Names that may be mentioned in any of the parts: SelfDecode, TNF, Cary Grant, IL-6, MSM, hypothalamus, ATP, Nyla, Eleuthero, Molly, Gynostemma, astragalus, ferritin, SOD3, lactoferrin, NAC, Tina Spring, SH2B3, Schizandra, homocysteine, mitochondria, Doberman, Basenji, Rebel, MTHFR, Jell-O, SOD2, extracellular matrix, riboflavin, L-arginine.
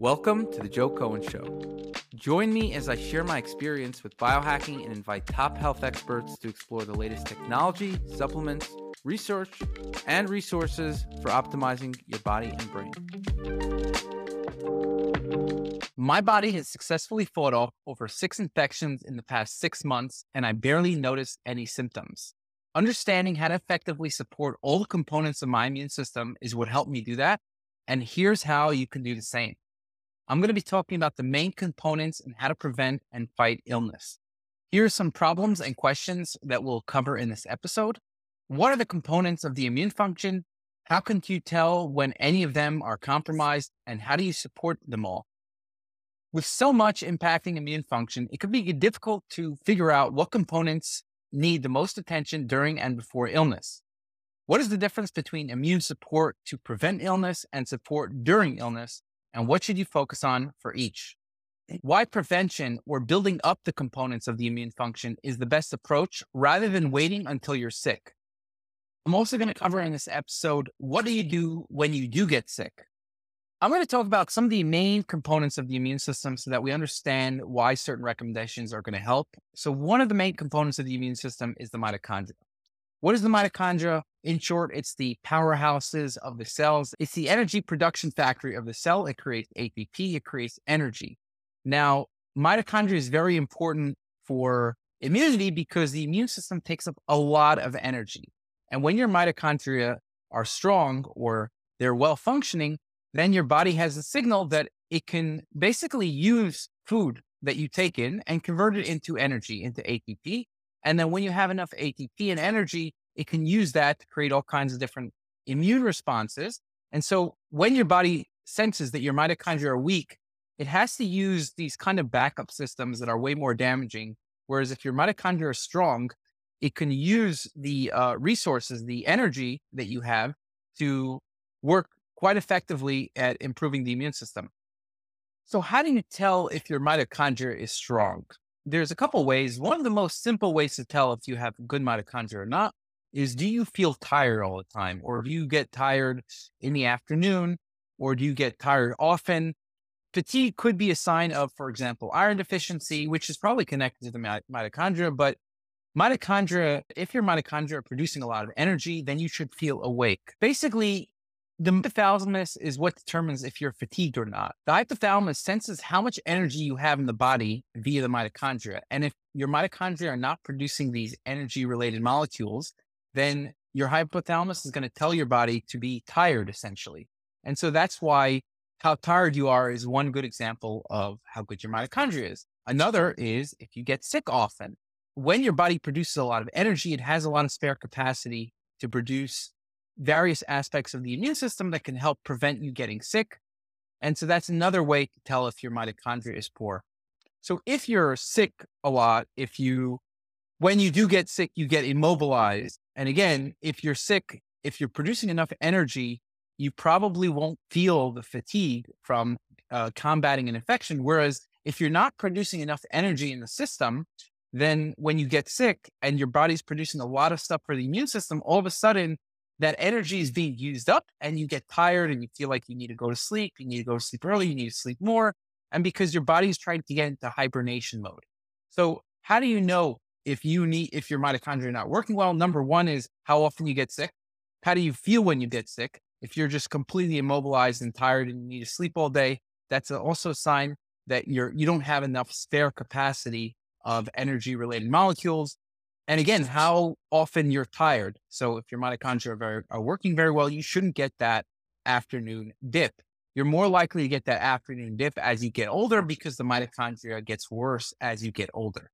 Welcome to the Joe Cohen Show. Join me as I share my experience with biohacking and invite top health experts to explore the latest technology, supplements, research, and resources for optimizing your body and brain. My body has successfully fought off over 6 infections in the past 6 months, and I barely noticed any symptoms. Understanding how to effectively support all the components of my immune system is what helped me do that, and here's how you can do the same. I'm going to be talking about the main components and how to prevent and fight illness. Here are some problems and questions that we'll cover in this episode. What are the components of the immune function? How can you tell when any of them are compromised, and how do you support them all? With so much impacting immune function, it can be difficult to figure out what components need the most attention during and before illness. What is the difference between immune support to prevent illness and support during illness? And what should you focus on for each? Why prevention or building up the components of the immune function is the best approach rather than waiting until you're sick. I'm also going to cover in this episode, what do you do when you do get sick? I'm going to talk about some of the main components of the immune system so that we understand why certain recommendations are going to help. So one of the main components of the immune system is the mitochondria. What is the mitochondria? In short, it's the powerhouses of the cells. It's the energy production factory of the cell. It creates ATP, it creates energy. Now, mitochondria is very important for immunity because the immune system takes up a lot of energy. And when your mitochondria are strong or they're well functioning, then your body has a signal that it can basically use food that you take in and convert it into energy, into ATP. And then when you have enough ATP and energy, it can use that to create all kinds of different immune responses. And so when your body senses that your mitochondria are weak, it has to use these kind of backup systems that are way more damaging. Whereas if your mitochondria are strong, it can use the resources, the energy that you have to work quite effectively at improving the immune system. So how do you tell if your mitochondria is strong? There's a couple ways. One of the most simple ways to tell if you have good mitochondria or not is, do you feel tired all the time? Or do you get tired in the afternoon? Or do you get tired often? Fatigue could be a sign of, for example, iron deficiency, which is probably connected to the mitochondria. But mitochondria, if your mitochondria are producing a lot of energy, then you should feel awake. Basically, the hypothalamus is what determines if you're fatigued or not. The hypothalamus senses how much energy you have in the body via the mitochondria. And if your mitochondria are not producing these energy-related molecules, then your hypothalamus is going to tell your body to be tired, essentially. And so that's why how tired you are is one good example of how good your mitochondria is. Another is if you get sick often. When your body produces a lot of energy, it has a lot of spare capacity to produce various aspects of the immune system that can help prevent you getting sick. And so that's another way to tell if your mitochondria is poor. So if you're sick a lot, when you do get sick, you get immobilized. And again, if you're sick, if you're producing enough energy, you probably won't feel the fatigue from combating an infection. Whereas if you're not producing enough energy in the system, then when you get sick and your body's producing a lot of stuff for the immune system, all of a sudden that energy is being used up and you get tired and you feel like you need to go to sleep. You need to go to sleep early. You need to sleep more. And because your body's trying to get into hibernation mode. So how do you know if your mitochondria are not working well? Number one is how often you get sick. How do you feel when you get sick? If you're just completely immobilized and tired and you need to sleep all day, that's also a sign that you don't have enough spare capacity of energy-related molecules. And again, how often you're tired. So if your mitochondria are working very well, you shouldn't get that afternoon dip. You're more likely to get that afternoon dip as you get older because the mitochondria gets worse as you get older.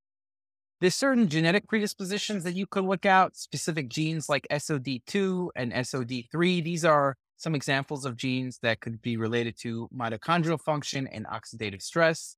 There's certain genetic predispositions that you could look out, specific genes like SOD2 and SOD3. These are some examples of genes that could be related to mitochondrial function and oxidative stress.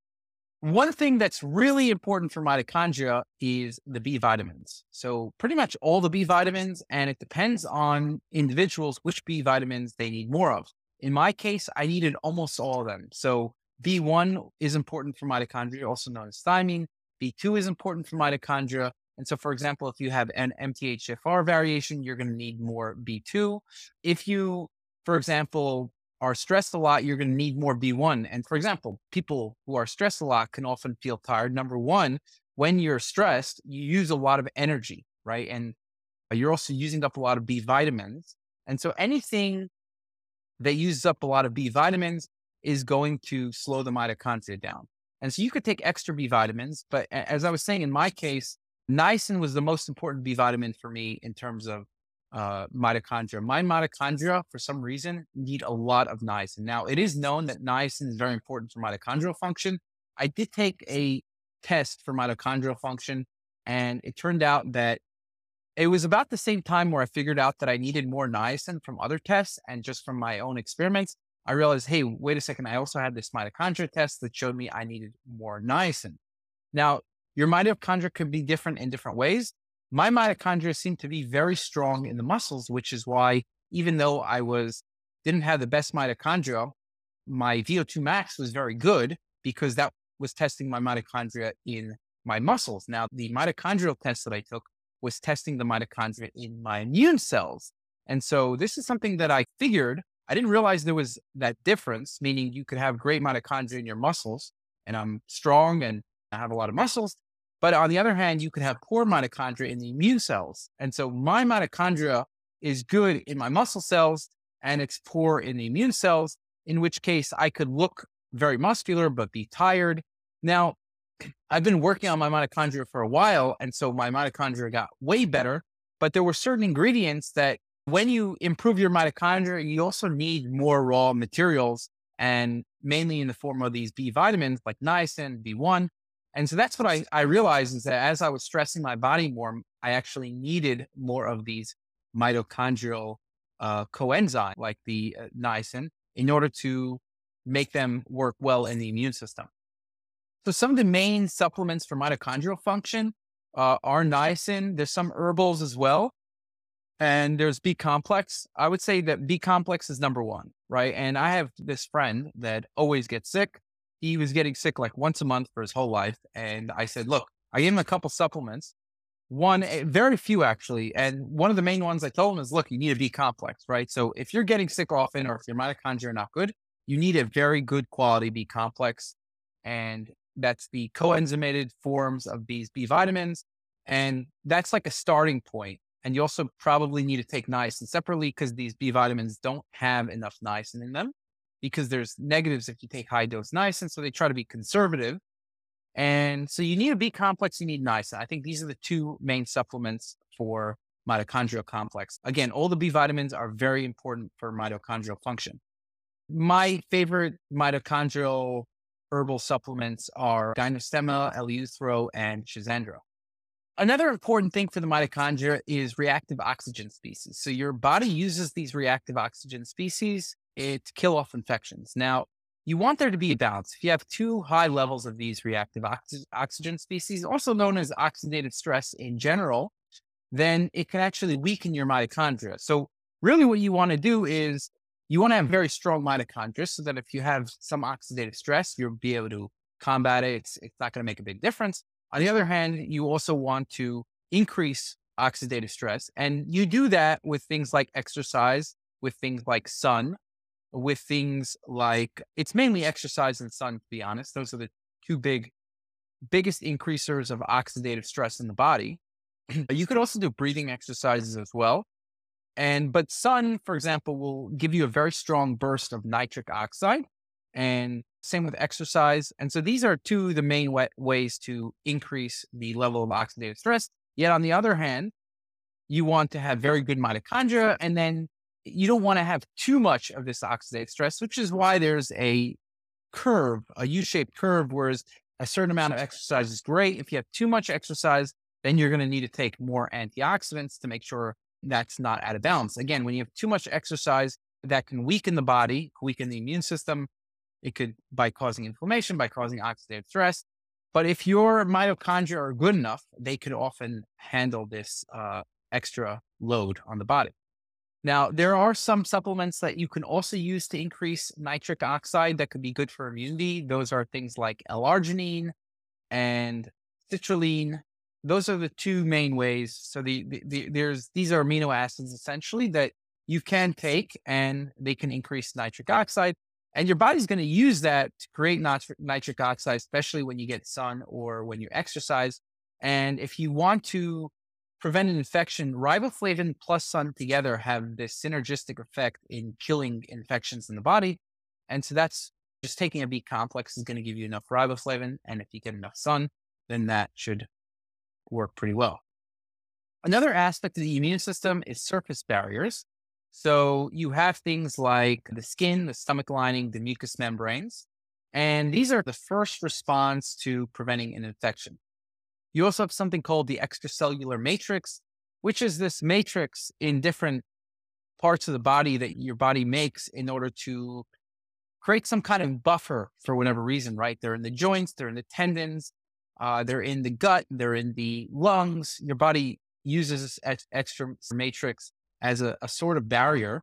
One thing that's really important for mitochondria is the B vitamins. So pretty much all the B vitamins, and it depends on individuals which B vitamins they need more of. In my case, I needed almost all of them. So B1 is important for mitochondria, also known as thymine. B2 is important for mitochondria. And so, for example, if you have an MTHFR variation, you're going to need more B2. If you, for example, are stressed a lot, you're going to need more B1. And for example, people who are stressed a lot can often feel tired. Number one, when you're stressed, you use a lot of energy, right? And you're also using up a lot of B vitamins. And so anything that uses up a lot of B vitamins is going to slow the mitochondria down. And so you could take extra B vitamins, but as I was saying, in my case, niacin was the most important B vitamin for me in terms of mitochondria. My mitochondria, for some reason, need a lot of niacin. Now, it is known that niacin is very important for mitochondrial function. I did take a test for mitochondrial function, and it turned out that it was about the same time where I figured out that I needed more niacin from other tests and just from my own experiments. I realized, hey, wait a second, I also had this mitochondria test that showed me I needed more niacin. Now, your mitochondria could be different in different ways. My mitochondria seemed to be very strong in the muscles, which is why even though I didn't have the best mitochondria, my VO2 max was very good because that was testing my mitochondria in my muscles. Now, the mitochondrial test that I took was testing the mitochondria in my immune cells. And so this is something that I figured. I didn't realize there was that difference, meaning you could have great mitochondria in your muscles, and I'm strong and I have a lot of muscles. But on the other hand, you could have poor mitochondria in the immune cells. And so my mitochondria is good in my muscle cells and it's poor in the immune cells, in which case I could look very muscular, but be tired. Now, I've been working on my mitochondria for a while. And so my mitochondria got way better, but there were certain ingredients that when you improve your mitochondria, you also need more raw materials, and mainly in the form of these B vitamins like niacin, B1. And so that's what I realized, is that as I was stressing my body more, I actually needed more of these mitochondrial coenzymes like the niacin in order to make them work well in the immune system. So some of the main supplements for mitochondrial function are niacin. There's some herbals as well. And there's B complex. I would say that B complex is number one, right? And I have this friend that always gets sick. He was getting sick like once a month for his whole life. And I said, look, I gave him a couple supplements, very few actually. And one of the main ones I told him is, look, you need a B complex, right? So if you're getting sick often, or if your mitochondria are not good, you need a very good quality B complex. And that's the coenzymated forms of these B vitamins. And that's like a starting point. And you also probably need to take niacin separately because these B vitamins don't have enough niacin in them, because there's negatives if you take high dose niacin. So they try to be conservative. And so you need a B complex, you need niacin. I think these are the two main supplements for mitochondrial complex. Again, all the B vitamins are very important for mitochondrial function. My favorite mitochondrial herbal supplements are Gynostemma, Eleuthero, and Schizandra. Another important thing for the mitochondria is reactive oxygen species. So your body uses these reactive oxygen species to kill off infections. Now, you want there to be a balance. If you have too high levels of these reactive oxygen species, also known as oxidative stress in general, then it can actually weaken your mitochondria. So really what you want to do is you want to have very strong mitochondria so that if you have some oxidative stress, you'll be able to combat it. It's not going to make a big difference. On the other hand, you also want to increase oxidative stress. And you do that with things like exercise, with things like sun, with things like, it's mainly exercise and sun, to be honest. Those are the two biggest increasers of oxidative stress in the body. You could also do breathing exercises as well. But sun, for example, will give you a very strong burst of nitric oxide, and same with exercise. And so these are two of the main ways to increase the level of oxidative stress. Yet on the other hand, you want to have very good mitochondria, and then you don't want to have too much of this oxidative stress, which is why there's a curve, a U-shaped curve, whereas a certain amount of exercise is great. If you have too much exercise, then you're going to need to take more antioxidants to make sure that's not out of balance. Again, when you have too much exercise, that can weaken the body, weaken the immune system. It could, by causing inflammation, by causing oxidative stress. But if your mitochondria are good enough, they could often handle this extra load on the body. Now, there are some supplements that you can also use to increase nitric oxide that could be good for immunity. Those are things like L-arginine and citrulline. These are amino acids essentially that you can take, and they can increase nitric oxide. And your body's going to use that to create nitric oxide, especially when you get sun or when you exercise. And if you want to prevent an infection, riboflavin plus sun together have this synergistic effect in killing infections in the body. And so that's just taking a B complex is going to give you enough riboflavin. And if you get enough sun, then that should work pretty well. Another aspect of the immune system is surface barriers. So you have things like the skin, the stomach lining, the mucous membranes, and these are the first response to preventing an infection. You also have something called the extracellular matrix, which is this matrix in different parts of the body that your body makes in order to create some kind of buffer for whatever reason, right? They're in the joints, they're in the tendons, they're in the gut, they're in the lungs. Your body uses this extra matrix as a sort of barrier.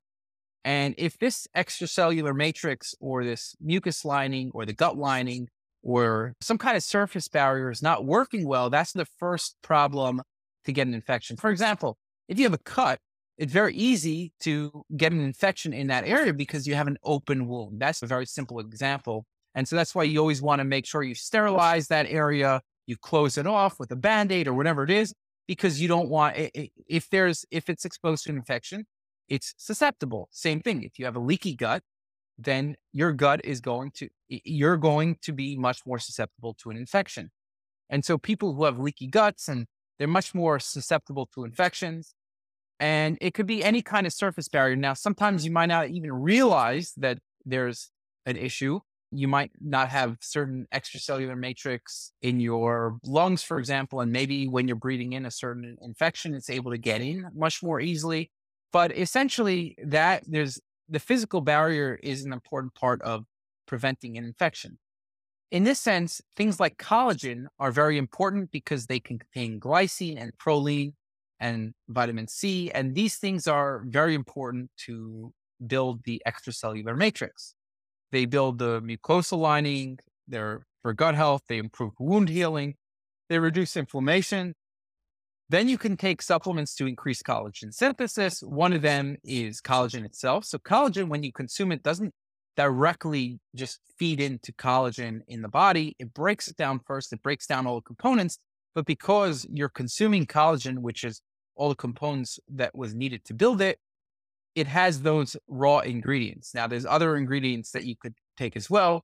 And if this extracellular matrix or this mucus lining or the gut lining or some kind of surface barrier is not working well, that's the first problem to get an infection. For example, if you have a cut, it's very easy to get an infection in that area because you have an open wound. That's a very simple example. And so that's why you always want to make sure you sterilize that area, you close it off with a Band-Aid or whatever it is, because you don't want, if it's exposed to an infection, it's susceptible. Same thing. If you have a leaky gut, then your gut is going to, you're going to be much more susceptible to an infection. And so people who have leaky guts, and they're much more susceptible to infections, and it could be any kind of surface barrier. Now, sometimes you might not even realize that there's an issue. You might not have certain extracellular matrix in your lungs, for example, and maybe when you're breathing in a certain infection, it's able to get in much more easily. But essentially that there's the physical barrier is an important part of preventing an infection. In this sense, things like collagen are very important because they can contain glycine and proline and vitamin C. And these things are very important to build the extracellular matrix. They build the mucosal lining, they're for gut health, they improve wound healing, they reduce inflammation. Then you can take supplements to increase collagen synthesis. One of them is collagen itself. So collagen, when you consume it, doesn't directly just feed into collagen in the body. It breaks it down first, it breaks down all the components, but because you're consuming collagen, which is all the components that was needed to build it, it has those raw ingredients. Now, there's other ingredients that you could take as well.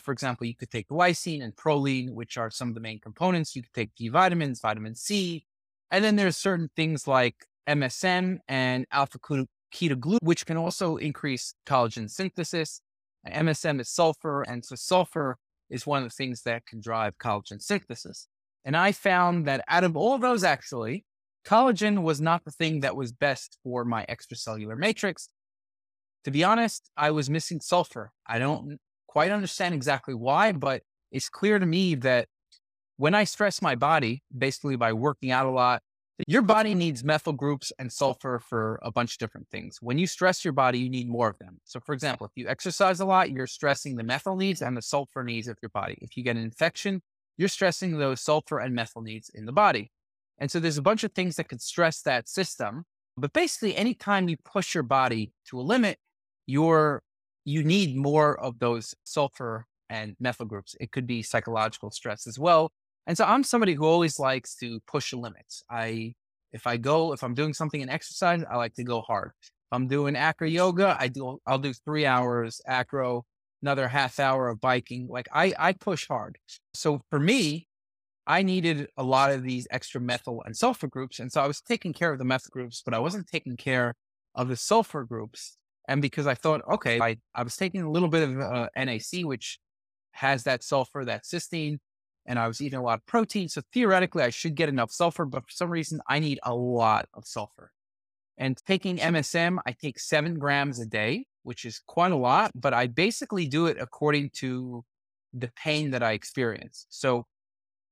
For example, you could take glycine and proline, which are some of the main components. You could take B vitamins, vitamin C. And then there's certain things like MSM and alpha-ketoglutarate, which can also increase collagen synthesis. MSM is sulfur, and so sulfur is one of the things that can drive collagen synthesis. And I found that out of all those, actually, collagen was not the thing that was best for my extracellular matrix. To be honest, I was missing sulfur. I don't quite understand exactly why, but it's clear to me that when I stress my body, basically by working out a lot, your body needs methyl groups and sulfur for a bunch of different things. When you stress your body, you need more of them. So for example, if you exercise a lot, you're stressing the methyl needs and the sulfur needs of your body. If you get an infection, you're stressing those sulfur and methyl needs in the body. And so there's a bunch of things that could stress that system, but basically anytime you push your body to a limit, you need more of those sulfur and methyl groups. It could be psychological stress as well. And so I'm somebody who always likes to push the limits. If I'm doing something in exercise, I like to go hard. If I'm doing acro yoga, I'll do 3 hours acro, another half hour of biking. Like I push hard. So for me, I needed a lot of these extra methyl and sulfur groups. And so I was taking care of the methyl groups, but I wasn't taking care of the sulfur groups. And because I thought, okay, I was taking a little bit of NAC, which has that sulfur, that cysteine, and I was eating a lot of protein. So theoretically I should get enough sulfur, but for some reason I need a lot of sulfur. And taking MSM, I take 7 grams a day, which is quite a lot, but I basically do it according to the pain that I experience. So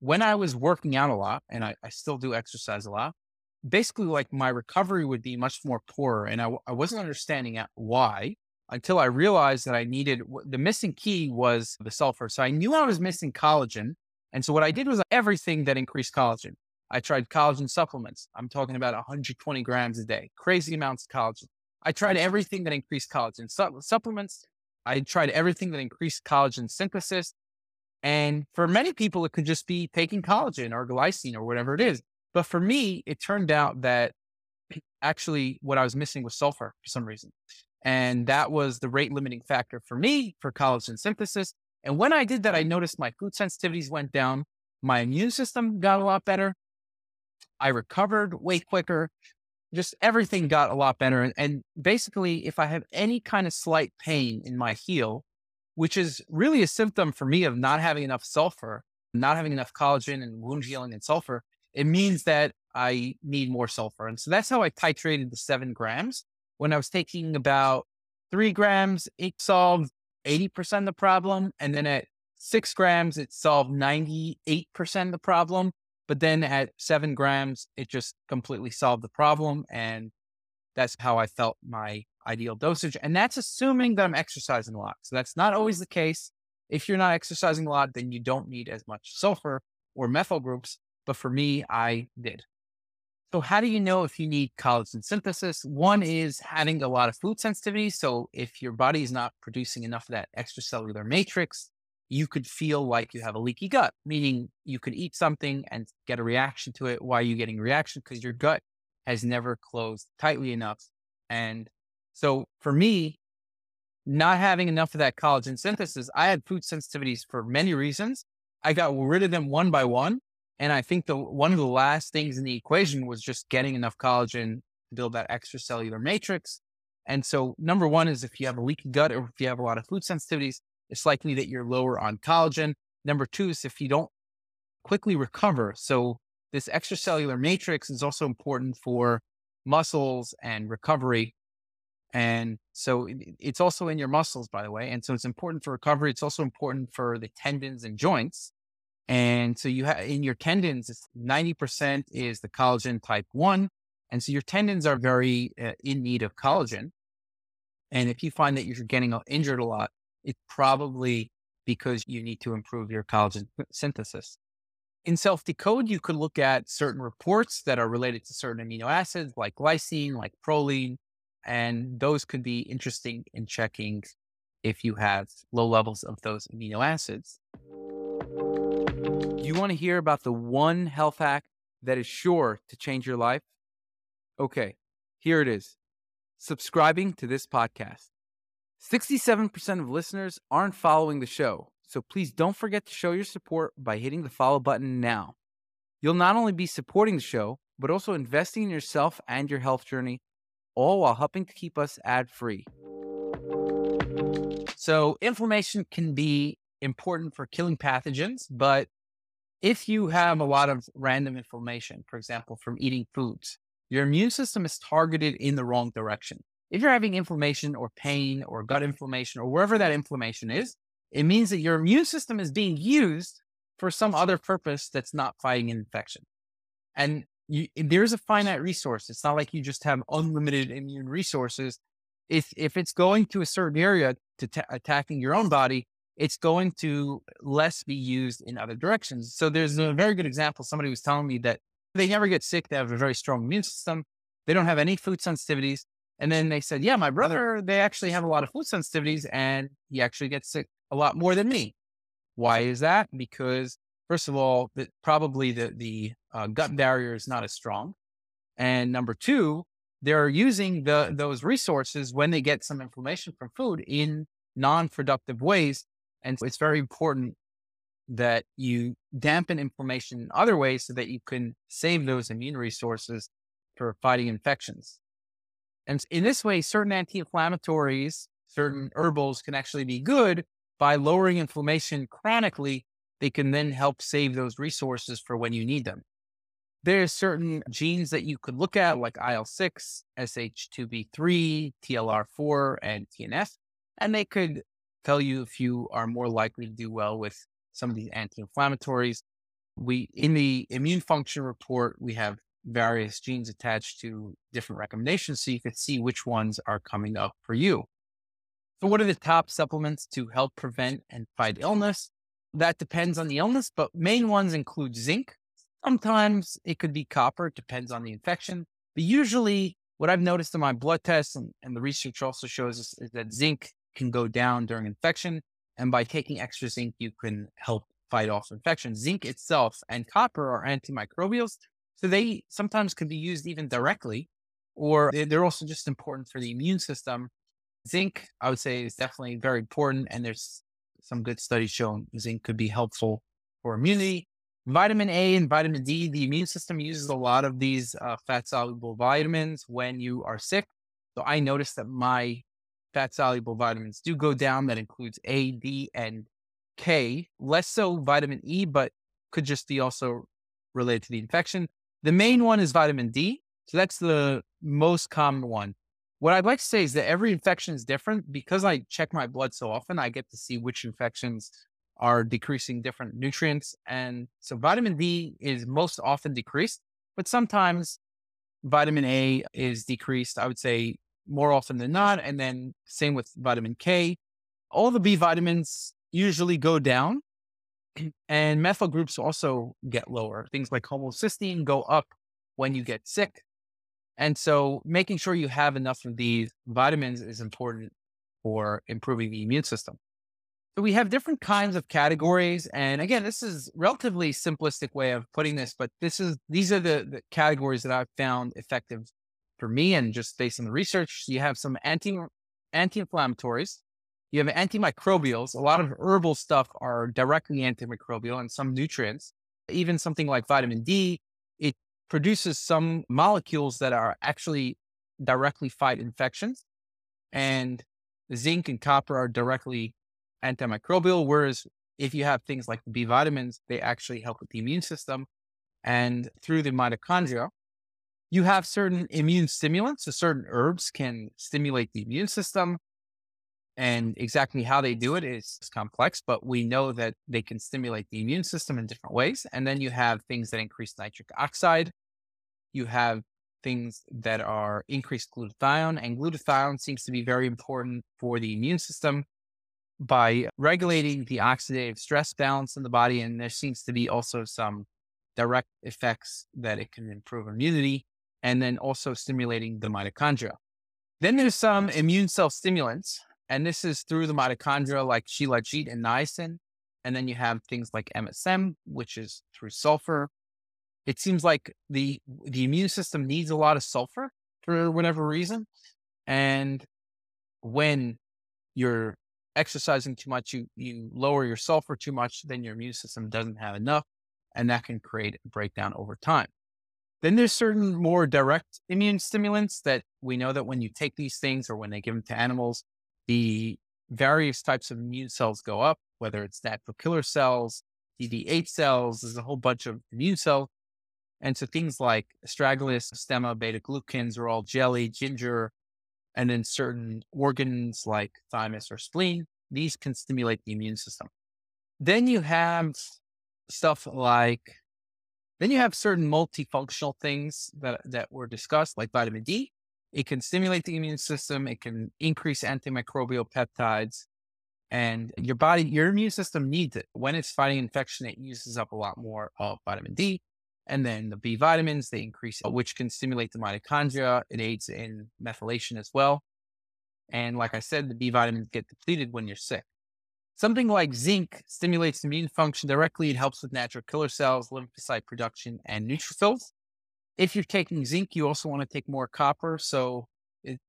when I was working out a lot, and I still do exercise a lot, basically like my recovery would be much more poorer. And I wasn't understanding why until I realized that I needed, the missing key was the sulfur. So I knew I was missing collagen. And so what I did was everything that increased collagen. I tried collagen supplements. I'm talking about 120 grams a day, crazy amounts of collagen. I tried everything that increased collagen supplements. I tried everything that increased collagen synthesis. And for many people, it could just be taking collagen or glycine or whatever it is. But for me, it turned out that actually what I was missing was sulfur for some reason. And that was the rate limiting factor for me for collagen synthesis. And when I did that, I noticed my food sensitivities went down. My immune system got a lot better. I recovered way quicker. Just everything got a lot better. And basically, if I have any kind of slight pain in my heel, which is really a symptom for me of not having enough sulfur, not having enough collagen and wound healing and sulfur, it means that I need more sulfur. And so that's how I titrated the 7 grams. When I was taking about 3 grams, it solved 80% of the problem. And then at 6 grams, it solved 98% of the problem. But then at 7 grams, it just completely solved the problem. And that's how I felt my ideal dosage. And that's assuming that I'm exercising a lot. So that's not always the case. If you're not exercising a lot, then you don't need as much sulfur or methyl groups. But for me, I did. So how do you know if you need collagen synthesis? One is having a lot of food sensitivity. So if your body is not producing enough of that extracellular matrix, you could feel like you have a leaky gut, meaning you could eat something and get a reaction to it. Why are you getting a reaction? Because your gut has never closed tightly enough. And so for me, not having enough of that collagen synthesis, I had food sensitivities for many reasons. I got rid of them one by one. And I think one of the last things in the equation was just getting enough collagen to build that extracellular matrix. And so number one is if you have a leaky gut or if you have a lot of food sensitivities, it's likely that you're lower on collagen. Number two is if you don't quickly recover. So this extracellular matrix is also important for muscles and recovery. And so it's also in your muscles, by the way. And so it's important for recovery. It's also important for the tendons and joints. And so you have in your tendons, it's 90% is the collagen type 1. And so your tendons are very in need of collagen. And if you find that you're getting injured a lot, it's probably because you need to improve your collagen synthesis. In SelfDecode, you could look at certain reports that are related to certain amino acids like glycine, like proline, and those could be interesting in checking if you have low levels of those amino acids. Do you want to hear about the one health hack that is sure to change your life? Okay, here it is. Subscribing to this podcast. 67% of listeners aren't following the show, so please don't forget to show your support by hitting the follow button now. You'll not only be supporting the show, but also investing in yourself and your health journey, all while helping to keep us ad-free. So inflammation can be important for killing pathogens, but if you have a lot of random inflammation, for example, from eating foods, your immune system is targeted in the wrong direction. If you're having inflammation or pain or gut inflammation or wherever that inflammation is, it means that your immune system is being used for some other purpose that's not fighting an infection. And there is a finite resource. It's not like you just have unlimited immune resources. If it's going to a certain area to attacking your own body, it's going to less be used in other directions. So there's a very good example. Somebody was telling me that they never get sick. They have a very strong immune system. They don't have any food sensitivities. And then they said, yeah, my brother, they actually have a lot of food sensitivities and he actually gets sick a lot more than me. Why is that? Because first of all, probably the gut barrier is not as strong. And number two, they're using those resources when they get some inflammation from food in non-productive ways. And so it's very important that you dampen inflammation in other ways so that you can save those immune resources for fighting infections. And in this way, certain anti-inflammatories, certain herbals can actually be good by lowering inflammation chronically. They can then help save those resources for when you need them. There are certain genes that you could look at like IL-6, SH2B3, TLR4, and TNF, and they could tell you if you are more likely to do well with some of these anti-inflammatories. In the immune function report, we have various genes attached to different recommendations so you can see which ones are coming up for you. So what are the top supplements to help prevent and fight illness? That depends on the illness, but main ones include zinc. Sometimes it could be copper, it depends on the infection, but usually what I've noticed in my blood tests, and the research also shows us, is that zinc can go down during infection. And by taking extra zinc, you can help fight off infection. Zinc itself and copper are antimicrobials. So they sometimes can be used even directly, or they're also just important for the immune system. Zinc, I would say, is definitely very important. And there's some good studies showing zinc could be helpful for immunity. Vitamin A and vitamin D, the immune system uses a lot of these fat-soluble vitamins when you are sick. So I noticed that my fat-soluble vitamins do go down. That includes A, D, and K. Less so vitamin E, but could just be also related to the infection. The main one is vitamin D. So that's the most common one. What I'd like to say is that every infection is different. Because I check my blood so often, I get to see which infections are decreasing different nutrients. And so vitamin D is most often decreased, but sometimes vitamin A is decreased, I would say more often than not. And then same with vitamin K. All the B vitamins usually go down, and methyl groups also get lower. Things like homocysteine go up when you get sick. And so making sure you have enough of these vitamins is important for improving the immune system. So we have different kinds of categories. And again, this is relatively simplistic way of putting this, but these are the categories that I've found effective for me. And just based on the research, you have some anti-inflammatories, you have antimicrobials. A lot of herbal stuff are directly antimicrobial, and some nutrients, even something like vitamin D, it produces some molecules that are actually directly fight infections, and zinc and copper are directly antimicrobial, whereas if you have things like B vitamins, they actually help with the immune system. And through the mitochondria, you have certain immune stimulants. So certain herbs can stimulate the immune system, and exactly how they do it is complex, but we know that they can stimulate the immune system in different ways. And then you have things that increase nitric oxide. You have things that are increased glutathione, and glutathione seems to be very important for the immune system by regulating the oxidative stress balance in the body. And there seems to be also some direct effects that it can improve immunity, and then also stimulating the mitochondria. Then there's some immune cell stimulants, and this is through the mitochondria, like shilajit and niacin. And then you have things like MSM, which is through sulfur. It seems like the immune system needs a lot of sulfur for whatever reason. And when you're exercising too much, you lower your sulfur too much, then your immune system doesn't have enough, and that can create a breakdown over time. Then there's certain more direct immune stimulants that we know that when you take these things, or when they give them to animals, the various types of immune cells go up, whether it's natural killer cells, CD8 cells, there's a whole bunch of immune cells. And so things like astragalus, stemma, beta glucans are all jelly, ginger, and then certain organs like thymus or spleen, these can stimulate the immune system. Then you have stuff like, then you have certain multifunctional things that were discussed, like vitamin D. It can stimulate the immune system. It can increase antimicrobial peptides, and your immune system needs it. When it's fighting infection, it uses up a lot more of vitamin D. And then the B vitamins, they increase, which can stimulate the mitochondria. It aids in methylation as well. And like I said, the B vitamins get depleted when you're sick. Something like zinc stimulates immune function directly. It helps with natural killer cells, lymphocyte production, and neutrophils. If you're taking zinc, you also want to take more copper. So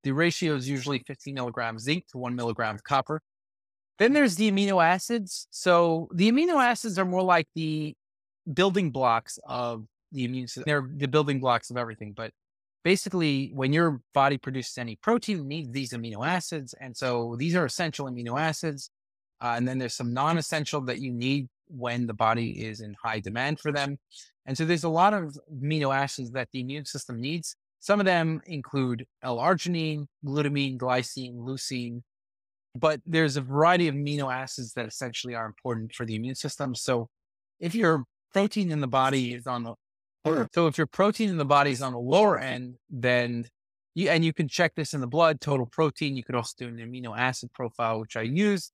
the ratio is usually 15 milligrams zinc to 1 milligram of copper. Then there's the amino acids. So the amino acids are more like the building blocks of the immune system. They're the building blocks of everything. But basically, when your body produces any protein, it needs these amino acids. And so these are essential amino acids. And then there's some non-essential that you need when the body is in high demand for them. And so there's a lot of amino acids that the immune system needs. Some of them include L-arginine, glutamine, glycine, leucine, but there's a variety of amino acids that essentially are important for the immune system. So if your protein in the body is on the lower end, then you can check this in the blood, total protein. You could also do an amino acid profile, which I used.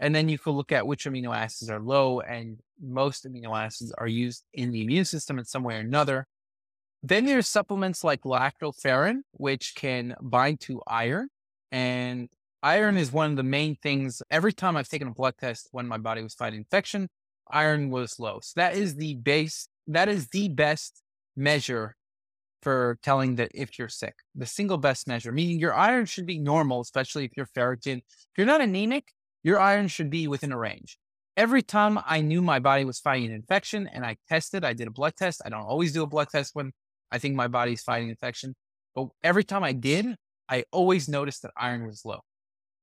And then you can look at which amino acids are low, and most amino acids are used in the immune system in some way or another. Then there's supplements like lactoferrin, which can bind to iron. And iron is one of the main things. Every time I've taken a blood test when my body was fighting infection, iron was low. So that is the base. That is the best measure for telling that if you're sick, the single best measure, meaning your iron should be normal, especially if you're ferritin. If you're not anemic, your iron should be within a range. Every time I knew my body was fighting an infection and I tested, I did a blood test. I don't always do a blood test when I think my body's fighting infection, but every time I did, I always noticed that iron was low.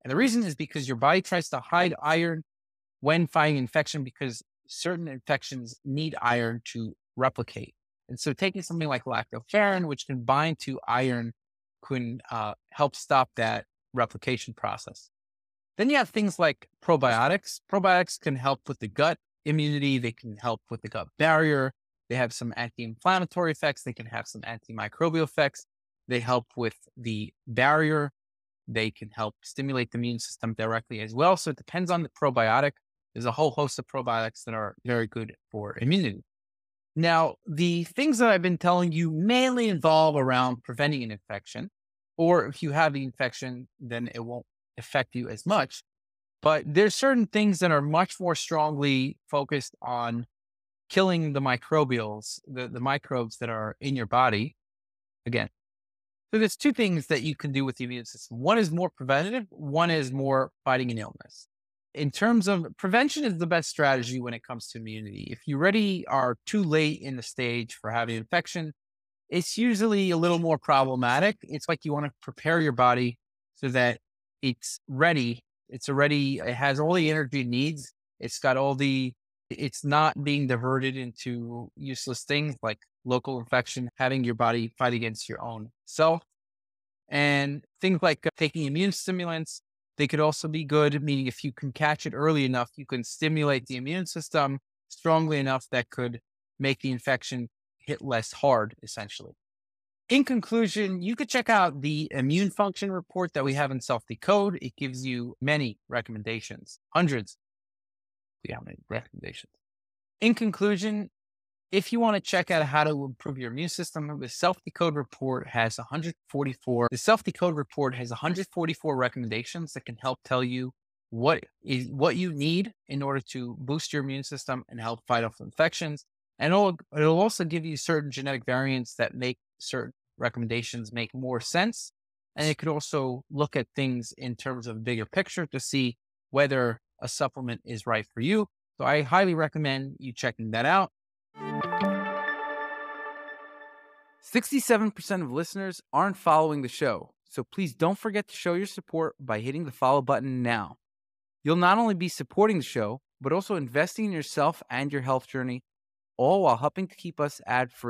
And the reason is because your body tries to hide iron when fighting infection because certain infections need iron to replicate. And so taking something like lactoferrin, which can bind to iron, can help stop that replication process. Then you have things like probiotics. Probiotics can help with the gut immunity. They can help with the gut barrier. They have some anti-inflammatory effects. They can have some antimicrobial effects. They help with the barrier. They can help stimulate the immune system directly as well. So it depends on the probiotic. There's a whole host of probiotics that are very good for immunity. Now, the things that I've been telling you mainly involve around preventing an infection, or if you have the infection, then it won't affect you as much. But there's certain things that are much more strongly focused on killing the microbials, the microbes that are in your body. Again, so there's two things that you can do with the immune system. One is more preventative. One is more fighting an illness. In terms of prevention is the best strategy when it comes to immunity. If you already are too late in the stage for having an infection, it's usually a little more problematic. It's like you want to prepare your body so that it's ready. It's already, it has all the energy it needs. It's got all the, it's not being diverted into useless things like local infection, having your body fight against your own self. And things like taking immune stimulants, they could also be good, meaning if you can catch it early enough, you can stimulate the immune system strongly enough that could make the infection hit less hard, essentially. In conclusion, you could check out the immune function report that we have in SelfDecode. It gives you many recommendations, hundreds. We have many recommendations. In conclusion, if you want to check out how to improve your immune system, the SelfDecode report has 144. The SelfDecode report has 144 recommendations that can help tell you what you need in order to boost your immune system and help fight off infections. And it'll also give you certain genetic variants that make certain recommendations make more sense. And it could also look at things in terms of bigger picture to see whether a supplement is right for you. So I highly recommend you checking that out. 67% of listeners aren't following the show, so please don't forget to show your support by hitting the follow button now. You'll not only be supporting the show, but also investing in yourself and your health journey, all while helping to keep us ad-free.